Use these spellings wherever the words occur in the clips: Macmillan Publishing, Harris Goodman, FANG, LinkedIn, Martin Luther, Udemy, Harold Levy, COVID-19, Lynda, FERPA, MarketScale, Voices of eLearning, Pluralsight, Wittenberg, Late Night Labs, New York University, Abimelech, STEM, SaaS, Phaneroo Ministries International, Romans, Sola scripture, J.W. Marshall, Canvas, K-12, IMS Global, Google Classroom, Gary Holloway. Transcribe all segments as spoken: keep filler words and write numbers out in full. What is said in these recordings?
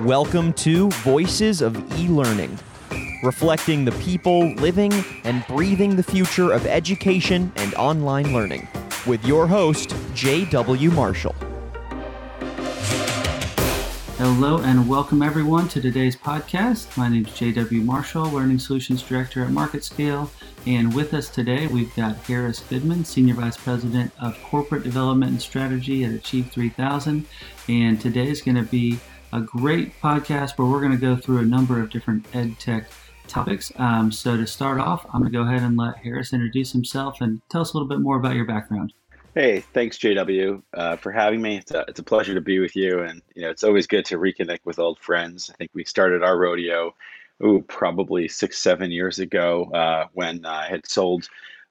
Welcome to Voices of eLearning, reflecting the people living and breathing the future of education and online learning, with your host, J W. Marshall. Hello and welcome everyone to today's podcast. My name is J W. Marshall, Learning Solutions Director at MarketScale, and with us today we've got Harris Goodman, Senior Vice President of Corporate Development and Strategy at Achieve three thousand, and today is going to be a great podcast where we're going to go through a number of different edtech topics. Um, so to start off, I'm going to go ahead and let Harris introduce himself and tell us a little bit more about your background. Hey, thanks, J W, uh, for having me. It's a, it's a pleasure to be with you. And, you know, it's always good to reconnect with old friends. I think we started our rodeo, ooh, probably six, seven years ago uh, when I had sold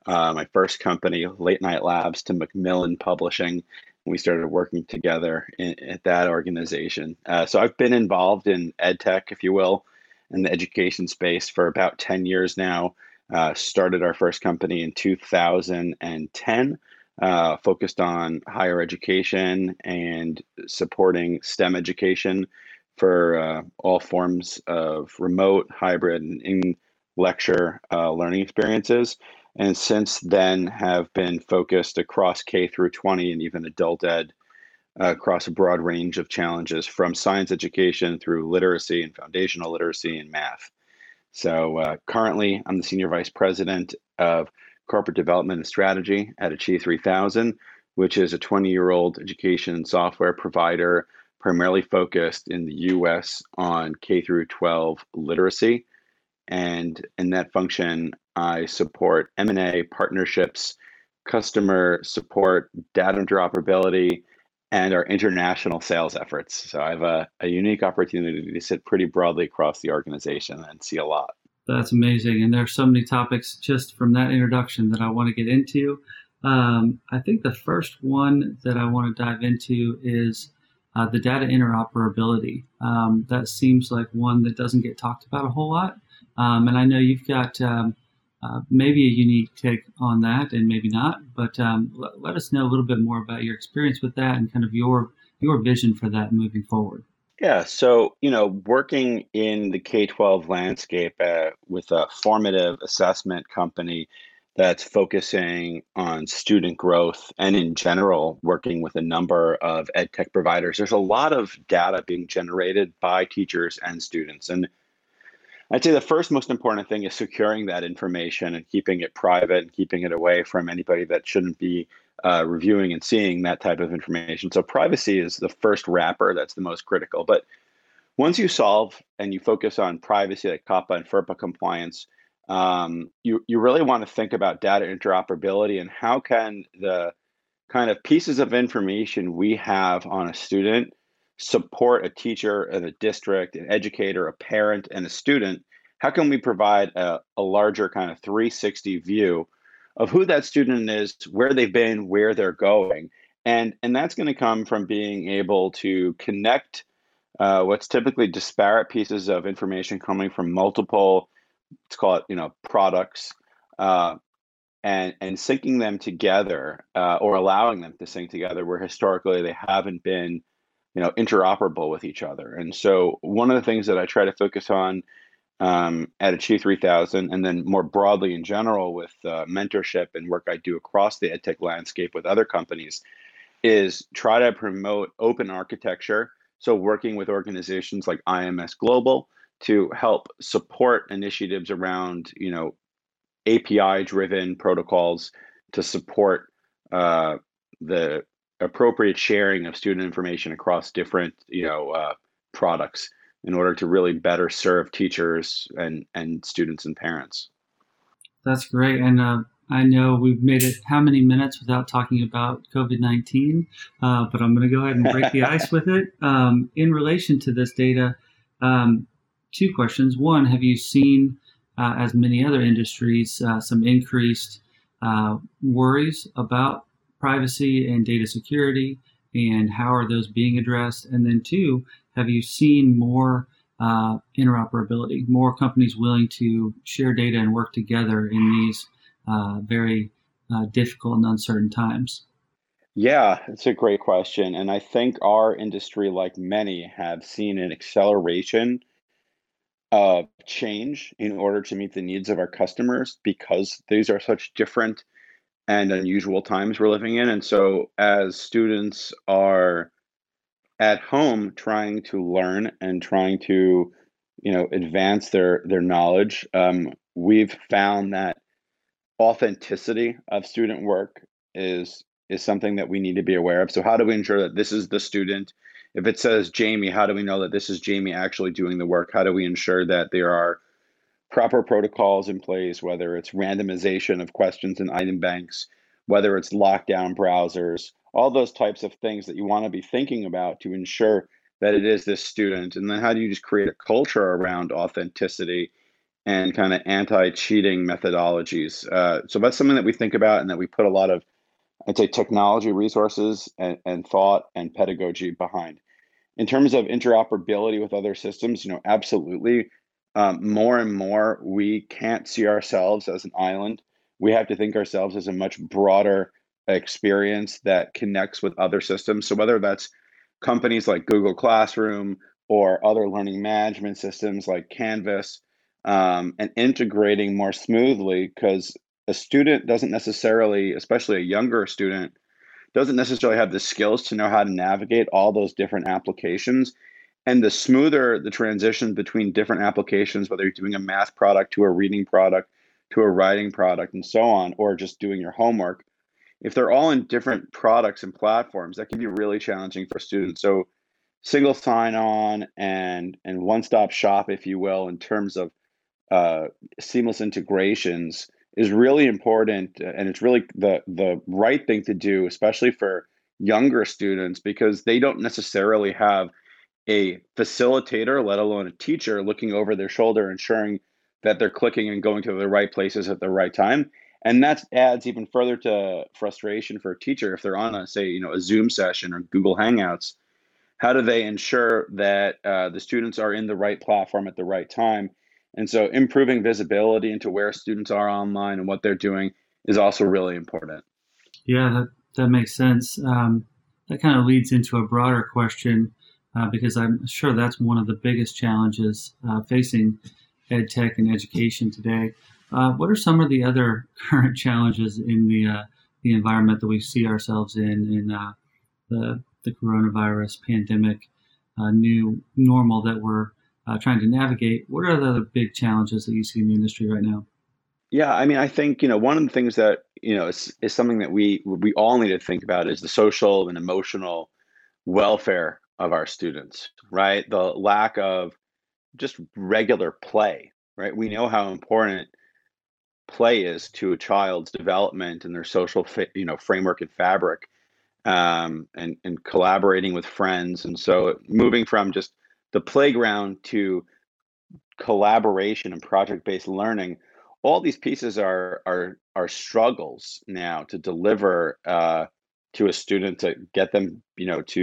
uh, my first company, Late Night Labs, to Macmillan Publishing. We started working together in, at that organization. Uh, so I've been involved in edtech, if you will, in the education space for about ten years now. Uh, started our first company in two thousand ten. Uh, focused on higher education and supporting STEM education for uh, all forms of remote, hybrid, and in-lecture uh, learning experiences. And since then have been focused across K through twenty and even adult ed uh, across a broad range of challenges from science education through literacy and foundational literacy and math. So uh, currently I'm the Senior Vice President of Corporate Development and Strategy at Achieve three thousand, which is a twenty-year-old education software provider primarily focused in the U S on K through twelve literacy. And in that function, I support M and A, partnerships, customer support, data interoperability, and our international sales efforts. So I have a, a unique opportunity to sit pretty broadly across the organization and see a lot. That's amazing. And there are so many topics just from that introduction that I want to get into. Um, I think the first one that I want to dive into is uh, the data interoperability. Um, that seems like one that doesn't get talked about a whole lot. Um, and I know you've got um, uh, maybe a unique take on that and maybe not, but um, l- let us know a little bit more about your experience with that and kind of your your vision for that moving forward. Yeah, so, you know, working in the K twelve landscape uh, with a formative assessment company that's focusing on student growth and in general, working with a number of ed tech providers, there's a lot of data being generated by teachers and students. And I'd say the first most important thing is securing that information and keeping it private and keeping it away from anybody that shouldn't be Uh, reviewing and seeing that type of information. So privacy is the first wrapper that's the most critical. But once you solve and you focus on privacy, like COPPA and FERPA compliance, um, you, you really want to think about data interoperability and how can the kind of pieces of information we have on a student support a teacher and a district, an educator, a parent, and a student. How can we provide a, a larger kind of three sixty view of who that student is, where they've been, where they're going. And, and that's going to come from being able to connect uh, what's typically disparate pieces of information coming from multiple, let's call it, you know, products, uh, and, and syncing them together uh, or allowing them to sync together where historically they haven't been, you know, interoperable with each other. And so one of the things that I try to focus on Um, at Achieve three thousand, and then more broadly in general with uh, mentorship and work I do across the edtech landscape with other companies, is try to promote open architecture. So working with organizations like I M S Global to help support initiatives around, you know, A P I-driven protocols to support uh, the appropriate sharing of student information across different, you know, uh, products, in order to really better serve teachers and, and students and parents. That's great. And uh, I know we've made it how many minutes without talking about COVID nineteen, uh, but I'm going to go ahead and break the ice with it. Um, in relation to this data, um, two questions. One, have you seen, uh, as many other industries, uh, some increased uh, worries about privacy and data security, and how are those being addressed? And then two, have you seen more uh, interoperability, more companies willing to share data and work together in these uh, very uh, difficult and uncertain times? Yeah, it's a great question. And I think our industry, like many, have seen an acceleration of change in order to meet the needs of our customers, because these are such different and unusual times we're living in. And so as students are at home trying to learn and trying to, you know, advance their, their knowledge, um, we've found that authenticity of student work is is something that we need to be aware of. So how do we ensure that this is the student? If it says Jamie, how do we know that this is Jamie actually doing the work? How do we ensure that there are proper protocols in place, whether it's randomization of questions and item banks, whether it's lockdown browsers, all those types of things that you want to be thinking about to ensure that it is this student? And then how do you just create a culture around authenticity and kind of anti-cheating methodologies? Uh, so that's something that we think about and that we put a lot of, I'd say, technology resources and, and thought and pedagogy behind. In terms of interoperability with other systems, you know, absolutely. Um, more and more, we can't see ourselves as an island. We have to think ourselves as a much broader experience that connects with other systems. So whether that's companies like Google Classroom or other learning management systems like Canvas, um, and integrating more smoothly, because a student doesn't necessarily, especially a younger student, doesn't necessarily have the skills to know how to navigate all those different applications. And the smoother the transition between different applications, whether you're doing a math product to a reading product to a writing product and so on, or just doing your homework, if they're all in different products and platforms, that can be really challenging for students. So single sign-on and, and one-stop shop, if you will, in terms of uh, seamless integrations is really important, and it's really the the right thing to do, especially for younger students, because they don't necessarily have a facilitator, let alone a teacher, looking over their shoulder, ensuring that they're clicking and going to the right places at the right time. And that adds even further to frustration for a teacher if they're on a, say, you know, a Zoom session or Google Hangouts. How do they ensure that uh, the students are in the right platform at the right time? And so improving visibility into where students are online and what they're doing is also really important. Yeah, that, that makes sense. Um, that kind of leads into a broader question, uh, because I'm sure that's one of the biggest challenges uh, facing ed tech and education today. Uh, what are some of the other current challenges in the uh, the environment that we see ourselves in, in uh, the, the coronavirus pandemic, uh, new normal that we're Uh, trying to navigate? What are the other big challenges that you see in the industry right now? Yeah, I mean, I think, you know, one of the things that, you know, is, is something that we we all need to think about is the social and emotional welfare of our students, right? The lack of just regular play, right? We know how important play is to a child's development and their social, you know, framework and fabric, um, and, and collaborating with friends. And so moving from just the playground to collaboration and project-based learning, all these pieces are are are struggles now to deliver uh, to a student, to get them, you know, to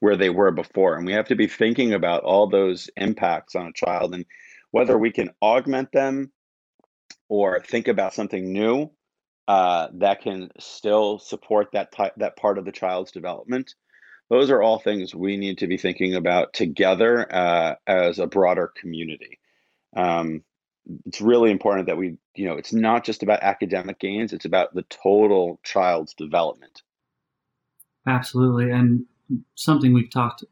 where they were before. And we have to be thinking about all those impacts on a child and whether we can augment them or think about something new uh, that can still support that type, that part of the child's development. Those are all things we need to be thinking about together uh, as a broader community. Um, it's really important that we, you know, it's not just about academic gains, it's about the total child's development. Absolutely. And something we've talked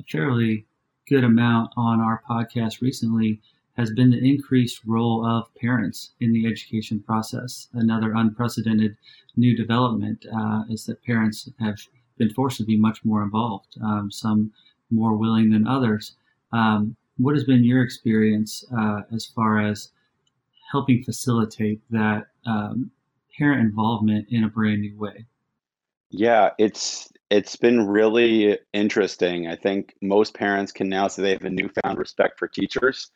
a fairly good amount on our podcast recently has been the increased role of parents in the education process. Another unprecedented new development uh, is that parents have been forced to be much more involved, um, some more willing than others. Um, what has been your experience uh, as far as helping facilitate that um, parent involvement in a brand new way? Yeah, it's it's been really interesting. I think most parents can now say they have a newfound respect for teachers,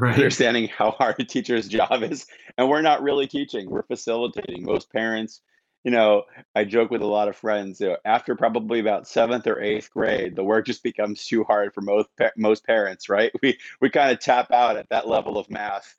right? Understanding how hard a teacher's job is. And we're not really teaching, we're facilitating. Most parents, you know, I joke with a lot of friends, you know, after probably about seventh or eighth grade, the work just becomes too hard for most most parents, right? We we kind of tap out at that level of math,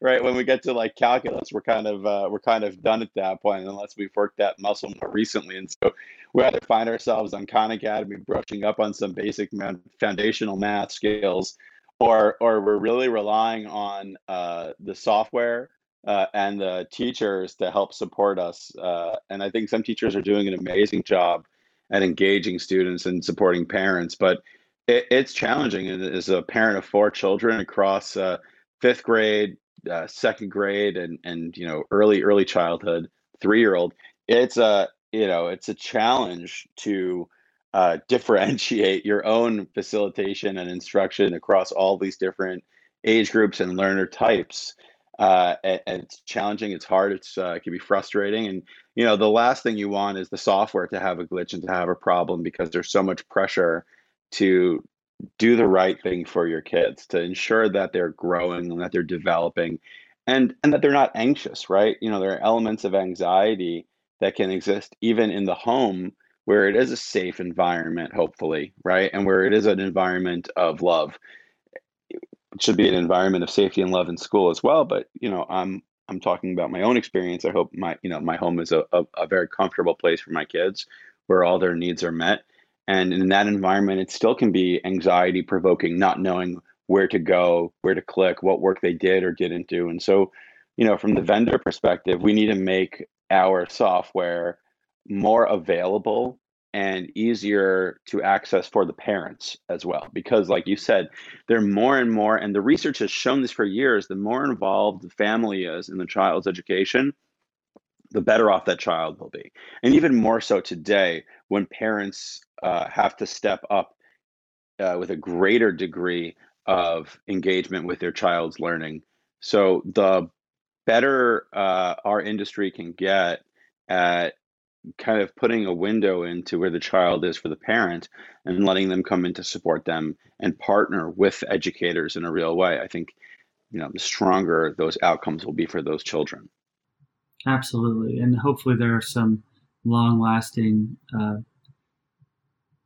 right? When we get to like calculus, we're kind of uh, we're kind of done at that point, unless we've worked that muscle more recently. And so we either find ourselves on Khan Academy brushing up on some basic foundational math skills, or or we're really relying on uh, the software Uh, and the teachers to help support us. Uh, and I think some teachers are doing an amazing job at engaging students and supporting parents, but it, it's challenging. And as a parent of four children across uh, fifth grade, uh, second grade, and and you know early early childhood, three-year-old, it's a you know it's a challenge to uh, differentiate your own facilitation and instruction across all these different age groups and learner types. Uh, and, and it's challenging. It's hard. It's uh, it can be frustrating. And you know, the last thing you want is the software to have a glitch and to have a problem, because there's so much pressure to do the right thing for your kids, to ensure that they're growing and that they're developing, and and that they're not anxious. Right? You know, there are elements of anxiety that can exist even in the home, where it is a safe environment, hopefully, right, and where it is an environment of love. It should be an environment of safety and love in school as well. But, you know, I'm I'm talking about my own experience. I hope my, you know, my home is a, a, a very comfortable place for my kids, where all their needs are met. And in that environment, it still can be anxiety provoking, not knowing where to go, where to click, what work they did or didn't do. And so, you know, from the vendor perspective, we need to make our software more available and easier to access for the parents as well. Because like you said, they're more and more, and the research has shown this for years, the more involved the family is in the child's education, the better off that child will be. And even more so today, when parents uh, have to step up uh, with a greater degree of engagement with their child's learning. So the better uh, our industry can get at kind of putting a window into where the child is for the parent and letting them come in to support them and partner with educators in a real way. I think, you know, the stronger those outcomes will be for those children. Absolutely. And hopefully there are some long lasting uh,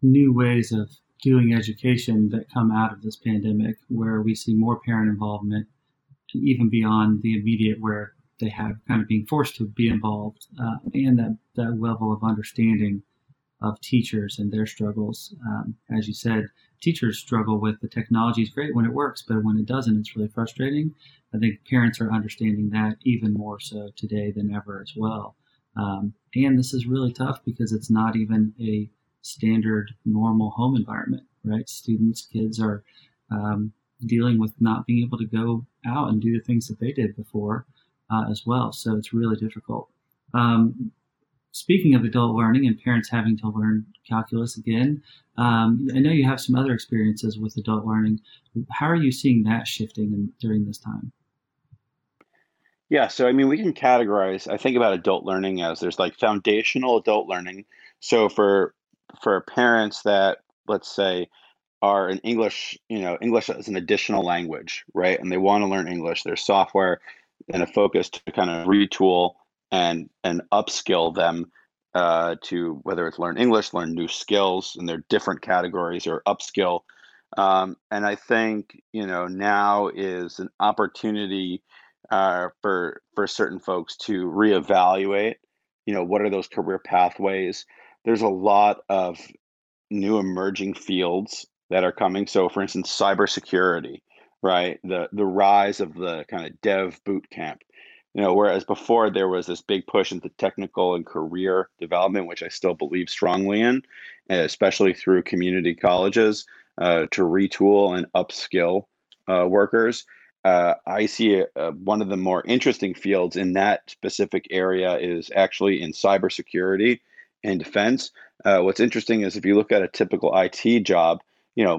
new ways of doing education that come out of this pandemic, where we see more parent involvement, even beyond the immediate, where they have kind of being forced to be involved, uh, and that, that level of understanding of teachers and their struggles. Um, as you said, teachers struggle with the technology is great when it works, but when it doesn't, it's really frustrating. I think parents are understanding that even more so today than ever as well. Um, and this is really tough because it's not even a standard normal home environment, right? Students, kids are um, dealing with not being able to go out and do the things that they did before. Uh, as well. So it's really difficult. Um, speaking of adult learning and parents having to learn calculus again, um, I know you have some other experiences with adult learning. How are you seeing that shifting in, during this time? Yeah, so I mean, we can categorize, I think about adult learning as there's like foundational adult learning. So for for parents that, let's say, are in English, you know, English is an additional language, right? And they want to learn English, there's software and a focus to kind of retool and and upskill them uh, to whether it's learn English, learn new skills, and their different categories, or upskill. Um, and I think, you know, now is an opportunity uh, for for certain folks to reevaluate, you know, what are those career pathways? There's a lot of new emerging fields that are coming. So, for instance, cybersecurity. Right, the the rise of the kind of dev boot camp, you know, whereas before there was this big push into technical and career development, which I still believe strongly in, especially through community colleges uh, to retool and upskill uh, workers. Uh, I see uh, one of the more interesting fields in that specific area is actually in cybersecurity and defense. Uh, what's interesting is if you look at a typical I T job, you know,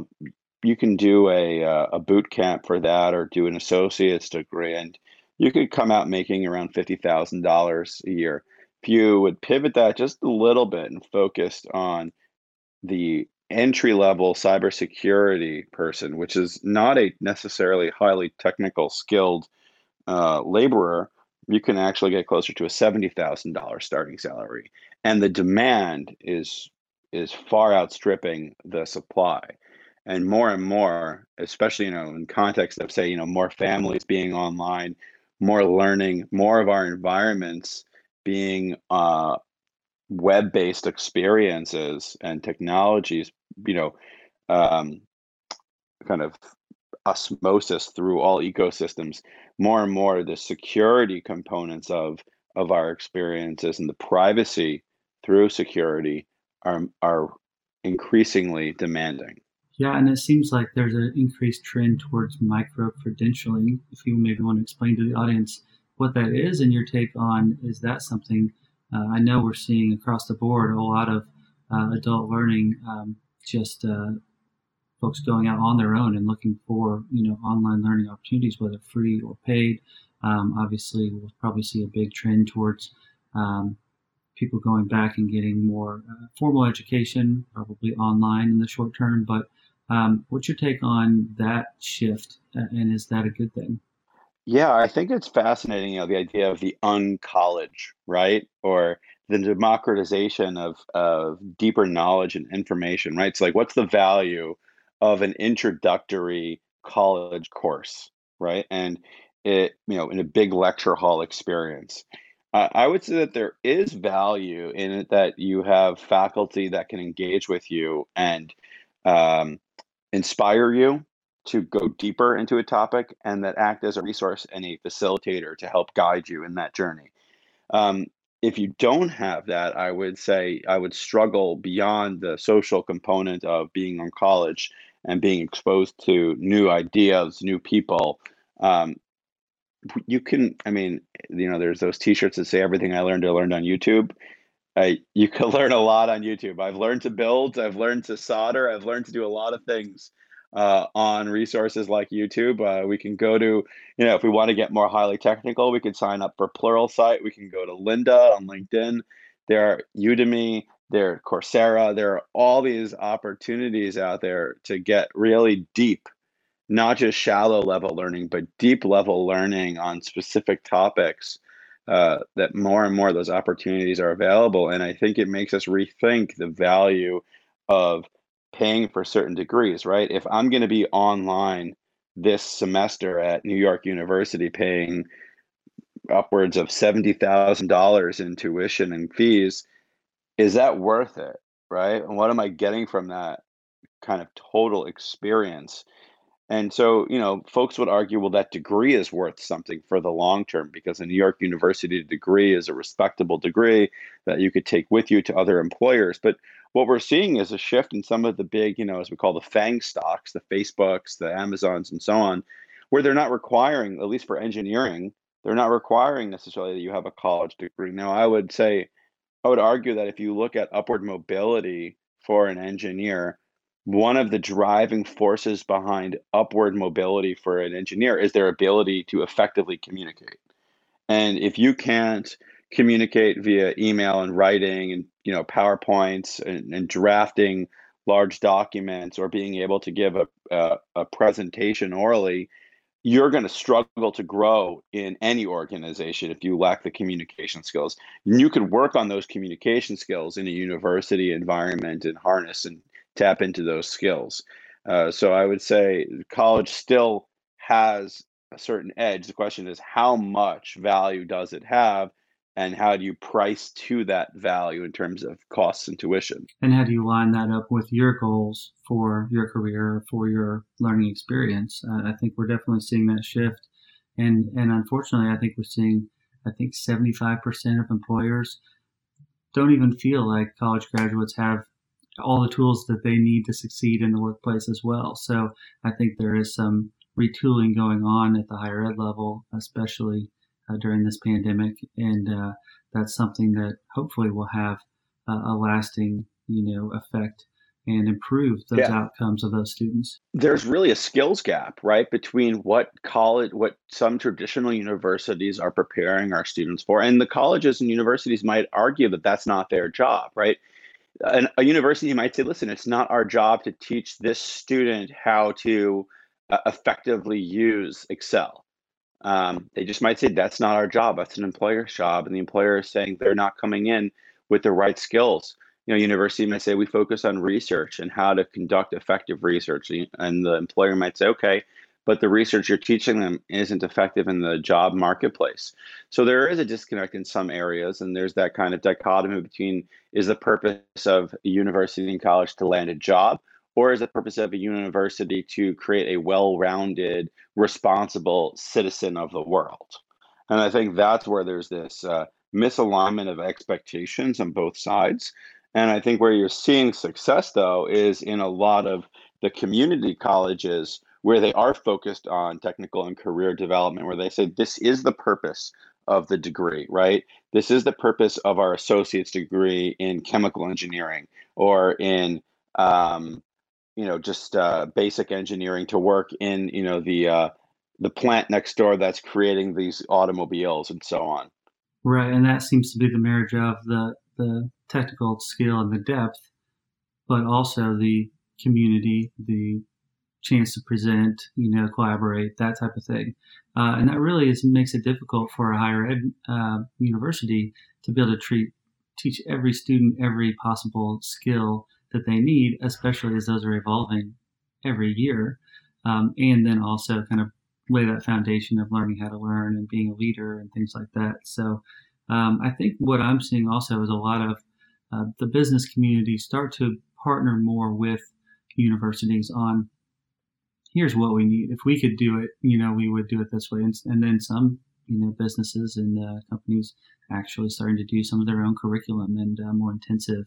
you can do a uh, a boot camp for that, or do an associate's degree, and you could come out making around fifty thousand dollars a year. If you would pivot that just a little bit and focused on the entry-level cybersecurity person, which is not a necessarily highly technical, skilled uh, laborer, you can actually get closer to a seventy thousand dollars starting salary. And the demand is is far outstripping the supply. And more and more, especially, you know, in context of, say, you know, more families being online, more learning, more of our environments being uh, web-based experiences and technologies, you know, um, kind of osmosis through all ecosystems, more and more the security components of of our experiences and the privacy through security are are increasingly demanding. Yeah, and it seems like there's an increased trend towards micro-credentialing. If you maybe want to explain to the audience what that is and your take on, is that something uh, I know we're seeing across the board a lot of uh, adult learning, um, just uh, folks going out on their own and looking for, you know, online learning opportunities, whether free or paid. Um, obviously, we'll probably see a big trend towards um, people going back and getting more uh, formal education, probably online in the short term, but Um, what's your take on that shift, and is that a good thing? Yeah, I think it's fascinating, you know, the idea of the uncollege, right? Or the democratization of, of deeper knowledge and information, right? It's like, what's the value of an introductory college course, right? And it, you know, in a big lecture hall experience. Uh, I would say that there is value in it, that you have faculty that can engage with you and um, inspire you to go deeper into a topic, and that act as a resource and a facilitator to help guide you in that journey. Um, if you don't have that, I would say I would struggle beyond the social component of being on college and being exposed to new ideas, new people. Um, you can, I mean, you know, there's those t-shirts that say everything I learned, I learned on YouTube. Uh, you can learn a lot on YouTube. I've learned to build, I've learned to solder, I've learned to do a lot of things uh, on resources like YouTube. Uh, we can go to, you know, if we want to get more highly technical, we can sign up for Pluralsight. We can go to Lynda on LinkedIn. There are Udemy, there are Coursera. There are all these opportunities out there to get really deep, not just shallow level learning, but deep level learning on specific topics. Uh, that more and more of those opportunities are available. And I think it makes us rethink the value of paying for certain degrees, right? If I'm going to be online this semester at New York University paying upwards of seventy thousand dollars in tuition and fees, is that worth it, right? And what am I getting from that kind of total experience? And so, you know, folks would argue, well, that degree is worth something for the long term, because a New York University degree is a respectable degree that you could take with you to other employers. But what we're seeing is a shift in some of the big, you know, as we call the FANG stocks, the Facebooks, the Amazons, and so on, where they're not requiring, at least for engineering, they're not requiring necessarily that you have a college degree. Now, I would say, I would argue that if you look at upward mobility for an engineer, one of the driving forces behind upward mobility for an engineer is their ability to effectively communicate. And if you can't communicate via email and writing and, you know, PowerPoints and, and drafting large documents, or being able to give a, a, a presentation orally, you're going to struggle to grow in any organization if you lack the communication skills. And you could work on those communication skills in a university environment and harness and tap into those skills. Uh, so I would say college still has a certain edge. The question is, how much value does it have, and how do you price to that value in terms of costs and tuition? And how do you line that up with your goals for your career, for your learning experience? Uh, I think we're definitely seeing that shift. And, and unfortunately, I think we're seeing, I think seventy-five percent of employers don't even feel like college graduates have all the tools that they need to succeed in the workplace as well. So I think there is some retooling going on at the higher ed level, especially uh, during this pandemic. And uh, that's something that hopefully will have uh, a lasting, you know, effect and improve those yeah. outcomes of those students. There's really a skills gap, right, between what college, what some traditional universities are preparing our students for. And the colleges and universities might argue that that's not their job, right? An, a university might say, listen, it's not our job to teach this student how to uh, effectively use Excel. Um, they just might say, that's not our job. That's an employer's job. And the employer is saying they're not coming in with the right skills. You know, university might say, we focus on research and how to conduct effective research. And the employer might say, okay, but the research you're teaching them isn't effective in the job marketplace. So there is a disconnect in some areas. And there's that kind of dichotomy between, is the purpose of a university and college to land a job? Or is the purpose of a university to create a well-rounded, responsible citizen of the world? And I think that's where there's this uh, misalignment of expectations on both sides. And I think where you're seeing success, though, is in a lot of the community colleges where they are focused on technical and career development, where they say, this is the purpose of the degree, right? This is the purpose of our associate's degree in chemical engineering or in um, you know, just uh, basic engineering, to work in, you know, the uh, the plant next door that's creating these automobiles and so on. Right, and that seems to be the marriage of the, the technical skill and the depth, but also the community, the chance to present, you know, collaborate, that type of thing. Uh, and that really is makes it difficult for a higher ed uh, university to be able to treat, teach every student every possible skill that they need, especially as those are evolving every year. Um, and then also kind of lay that foundation of learning how to learn and being a leader and things like that. So um, I think what I'm seeing also is a lot of uh, the business community start to partner more with universities on, here's what we need. If we could do it, you know, we would do it this way. And, and then some, you know, businesses and uh, companies actually starting to do some of their own curriculum and uh, more intensive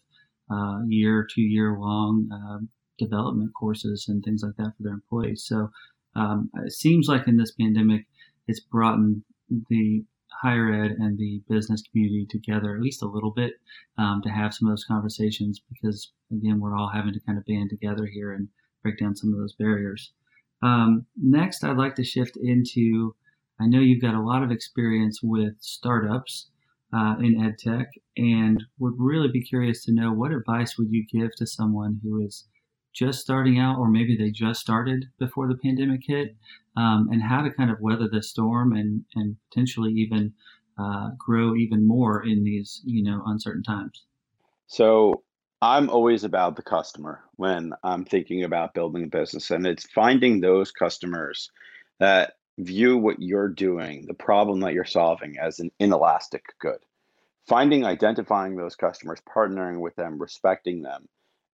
Uh, year, two year long uh, development courses and things like that for their employees. So um, it seems like in this pandemic, it's brought in the higher ed and the business community together at least a little bit um, to have some of those conversations, because again, we're all having to kind of band together here and break down some of those barriers. Um, next, I'd like to shift into, I know you've got a lot of experience with startups Uh, in edtech, and would really be curious to know, what advice would you give to someone who is just starting out, or maybe they just started before the pandemic hit, um, and how to kind of weather the storm and, and potentially even uh, grow even more in these, you know, uncertain times? So I'm always about the customer when I'm thinking about building a business, and it's finding those customers that view what you're doing, the problem that you're solving, as an inelastic good. Finding, identifying those customers, partnering with them, respecting them,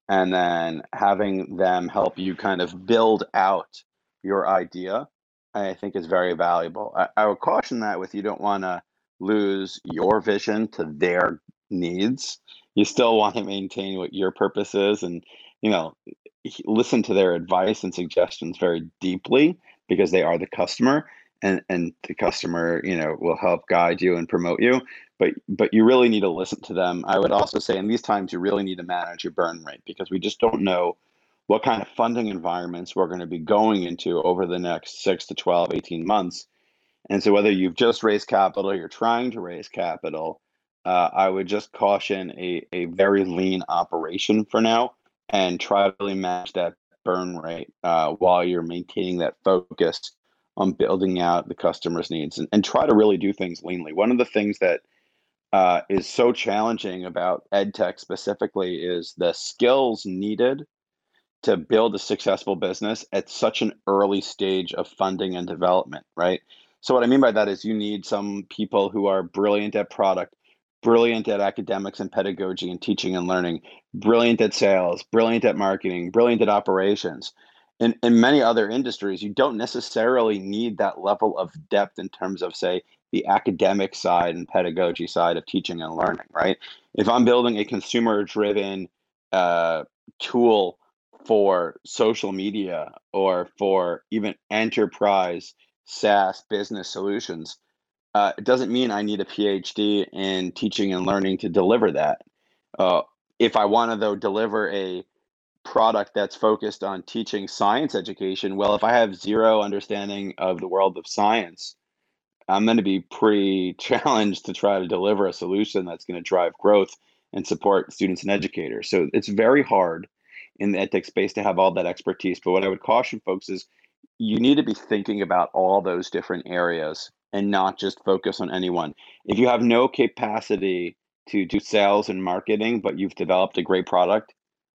and then having them help you kind of build out your idea, I think is very valuable. I, I would caution that with, you don't want to lose your vision to their needs. You still want to maintain what your purpose is, and, you know, listen to their advice and suggestions very deeply, because they are the customer, and, and the customer, you know, will help guide you and promote you. But but you really need to listen to them. I would also say in these times, you really need to manage your burn rate, because we just don't know what kind of funding environments we're going to be going into over the next six to twelve, eighteen months. And so whether you've just raised capital or you're trying to raise capital, uh, I would just caution a, a very lean operation for now, and try to really match that burn rate uh, while you're maintaining that focus on building out the customer's needs, and, and try to really do things leanly. One of the things that uh, is so challenging about edtech specifically is the skills needed to build a successful business at such an early stage of funding and development, right? So what I mean by that is, you need some people who are brilliant at product, brilliant at academics and pedagogy and teaching and learning, brilliant at sales, brilliant at marketing, brilliant at operations. In, in many other industries, you don't necessarily need that level of depth in terms of, say, the academic side and pedagogy side of teaching and learning, right? If I'm building a consumer-driven uh, tool for social media or for even enterprise SaaS business solutions, Uh, it doesn't mean I need a PhD in teaching and learning to deliver that. Uh, if I want to, though, deliver a product that's focused on teaching science education, well, if I have zero understanding of the world of science, I'm going to be pretty challenged to try to deliver a solution that's going to drive growth and support students and educators. So it's very hard in the edtech space to have all that expertise. But what I would caution folks is, you need to be thinking about all those different areas and not just focus on any one. If you have no capacity to do sales and marketing, but you've developed a great product,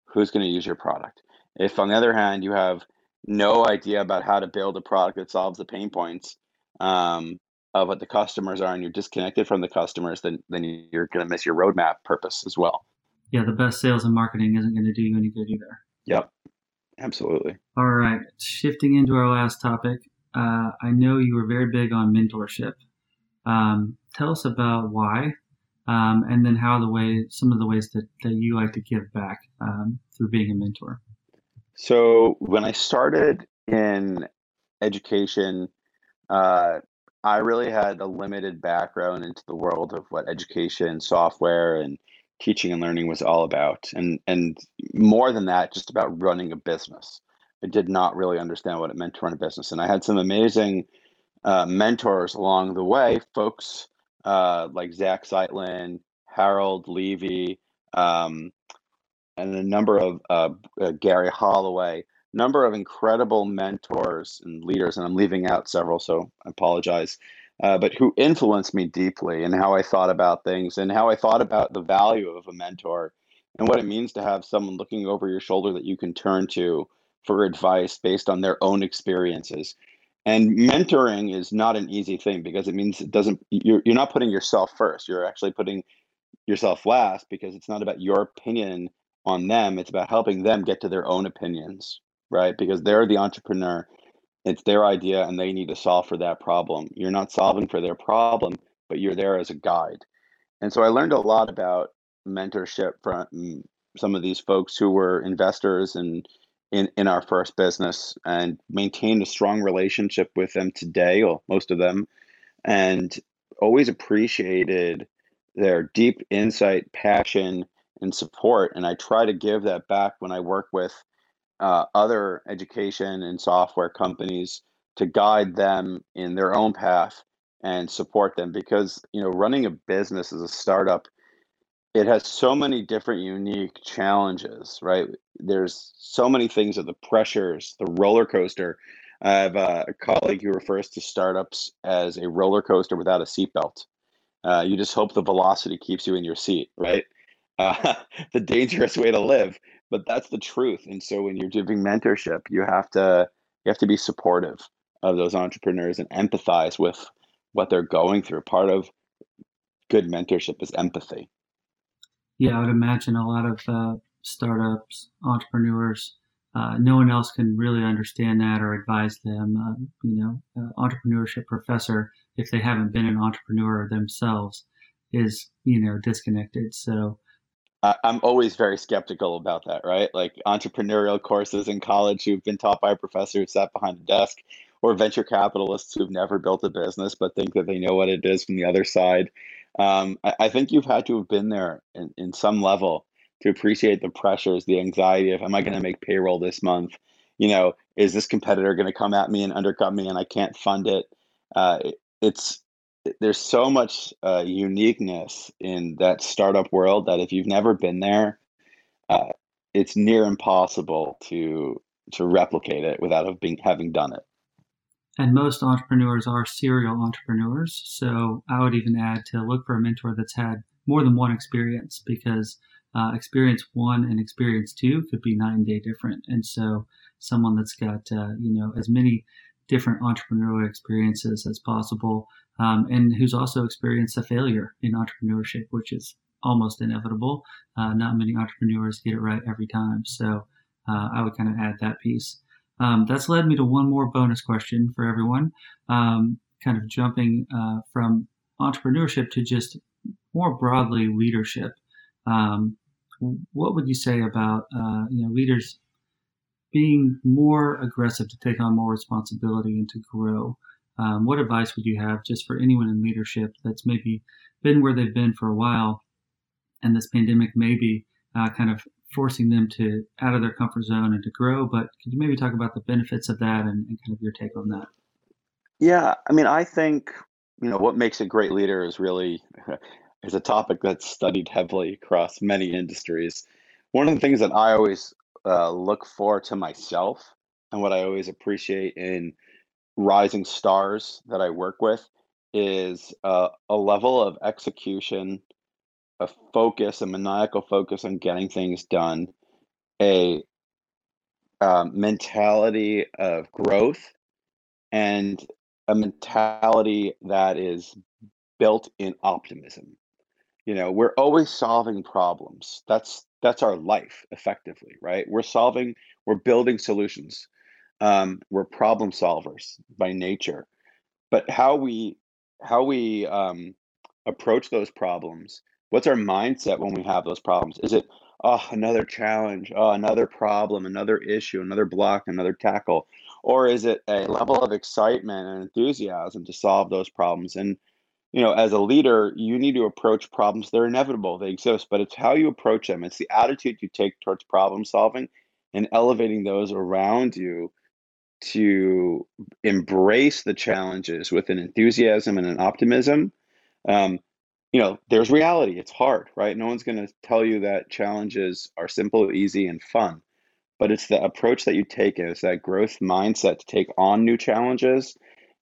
who's going to use your product? If, on the other hand, you have no idea about how to build a product that solves the pain points um, of what the customers are, and you're disconnected from the customers, then then you're going to miss your roadmap purpose as well. Yeah, the best sales and marketing isn't going to do you any good either. Yep, absolutely. All right, shifting into our last topic. Uh, I know you were very big on mentorship. Um, tell us about why, um, and then how the way some of the ways that, that you like to give back um, through being a mentor. So when I started in education, uh, I really had a limited background into the world of what education, software, and teaching and learning was all about. And and more than that, just about running a business. I did not really understand what it meant to run a business. And I had some amazing uh, mentors along the way, folks uh, like Zach Seitlin, Harold Levy, um, and a number of uh, uh, Gary Holloway, number of incredible mentors and leaders. And I'm leaving out several, so I apologize. Uh, but who influenced me deeply in how I thought about things and how I thought about the value of a mentor and what it means to have someone looking over your shoulder that you can turn to for advice based on their own experiences. And mentoring is not an easy thing, because it means it doesn't, you're, you're not putting yourself first. You're actually putting yourself last, because it's not about your opinion on them. It's about helping them get to their own opinions, right? Because they're the entrepreneur. It's their idea and they need to solve for that problem. You're not solving for their problem, but you're there as a guide. And so I learned a lot about mentorship from some of these folks who were investors and in, in our first business, and maintained a strong relationship with them today, or most of them, and always appreciated their deep insight, passion, and support. And I try to give that back when I work with uh, other education and software companies to guide them in their own path and support them, because, you know, running a business as a startup, it has so many different unique challenges, right? There's so many things of the pressures, the roller coaster. I have a, a colleague who refers to startups as a roller coaster without a seatbelt. Uh, you just hope the velocity keeps you in your seat, right? Uh, the dangerous way to live, but that's the truth. And so when you're giving mentorship, you have to you have to be supportive of those entrepreneurs and empathize with what they're going through. Part of good mentorship is empathy. Yeah, I would imagine a lot of uh, startups, entrepreneurs, uh, no one else can really understand that or advise them. Um, you know, uh, entrepreneurship professor, if they haven't been an entrepreneur themselves, is, you know, disconnected. So I, I'm always very skeptical about that, right? Like entrepreneurial courses in college who've been taught by a professor who sat behind a desk, or venture capitalists who've never built a business but think that they know what it is from the other side. Um, I, I think you've had to have been there in, in some level to appreciate the pressures, the anxiety of, am I going to make payroll this month? You know, is this competitor going to come at me and undercut me and I can't fund it? Uh, it it's there's so much uh, uniqueness in that startup world that if you've never been there, uh, it's near impossible to to replicate it without have been, having done it. And most entrepreneurs are serial entrepreneurs. So I would even add to look for a mentor that's had more than one experience, because uh, experience one and experience two could be night and day different. And so someone that's got, uh, you know, as many different entrepreneurial experiences as possible, um, and who's also experienced a failure in entrepreneurship, which is almost inevitable. Uh, not many entrepreneurs get it right every time. So uh, I would kind of add that piece. Um, that's led me to one more bonus question for everyone, um, kind of jumping uh, from entrepreneurship to just more broadly leadership. Um, what would you say about uh, you know, leaders being more aggressive to take on more responsibility and to grow? Um, what advice would you have just for anyone in leadership that's maybe been where they've been for a while, and this pandemic maybe uh, kind of forcing them to out of their comfort zone and to grow? But could you maybe talk about the benefits of that and, and kind of your take on that? Yeah, I mean, I think, you know, what makes a great leader is really is a topic that's studied heavily across many industries. One of the things that I always uh, look for to myself And what I always appreciate in rising stars that I work with is uh, a level of execution, a focus, a maniacal focus on getting things done, a um, mentality of growth, and a mentality that is built in optimism. You know, we're always solving problems. That's that's our life, effectively, right? We're solving, we're building solutions. Um, we're problem solvers by nature. But how we how we um, approach those problems, what's our mindset when we have those problems? Is it, oh, another challenge, oh, another problem, another issue, another block, another tackle? Or is it a level of excitement and enthusiasm to solve those problems? And, you know, as a leader, you need to approach problems. They're inevitable, they exist, but it's how you approach them. It's the attitude you take towards problem solving and elevating those around you to embrace the challenges with an enthusiasm and an optimism. Um, you know, there's reality. It's hard, right? No one's going to tell you that challenges are simple, easy, and fun. But it's the approach that you take, and it's that growth mindset to take on new challenges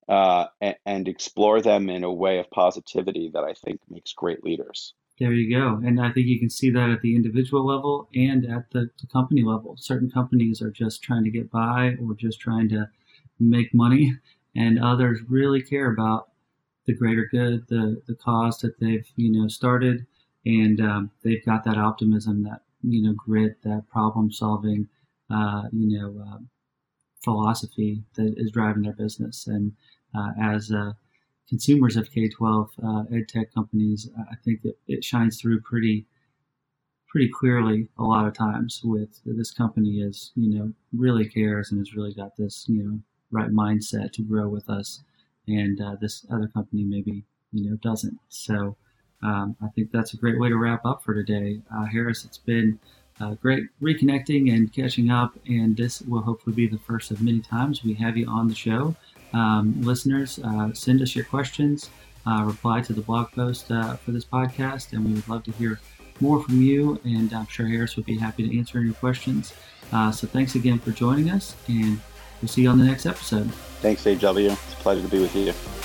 uh, and, and explore them in a way of positivity that I think makes great leaders. There you go. And I think you can see that at the individual level and at the, the company level. Certain companies are just trying to get by or just trying to make money, and others really care about the greater good, the, the cause that they've, you know, started. And um, they've got that optimism, that, you know, grit, that problem solving, Uh, you know, uh, philosophy that is driving their business. And uh, as uh, consumers of K twelve uh, ed tech companies, I think it, it shines through pretty, pretty clearly a lot of times. With this company is, you know, really cares and has really got this, you know, right mindset to grow with us, and uh, this other company maybe, you know, doesn't. So um, I think that's a great way to wrap up for today, uh, Harris. It's been Uh, great reconnecting and catching up, and this will hopefully be the first of many times we have you on the show. Um, listeners, uh, send us your questions, uh, reply to the blog post uh, for this podcast, and we would love to hear more from you, and I'm sure Harris would be happy to answer your questions. Uh, so thanks again for joining us, and we'll see you on the next episode. Thanks, A W. It's a pleasure to be with you.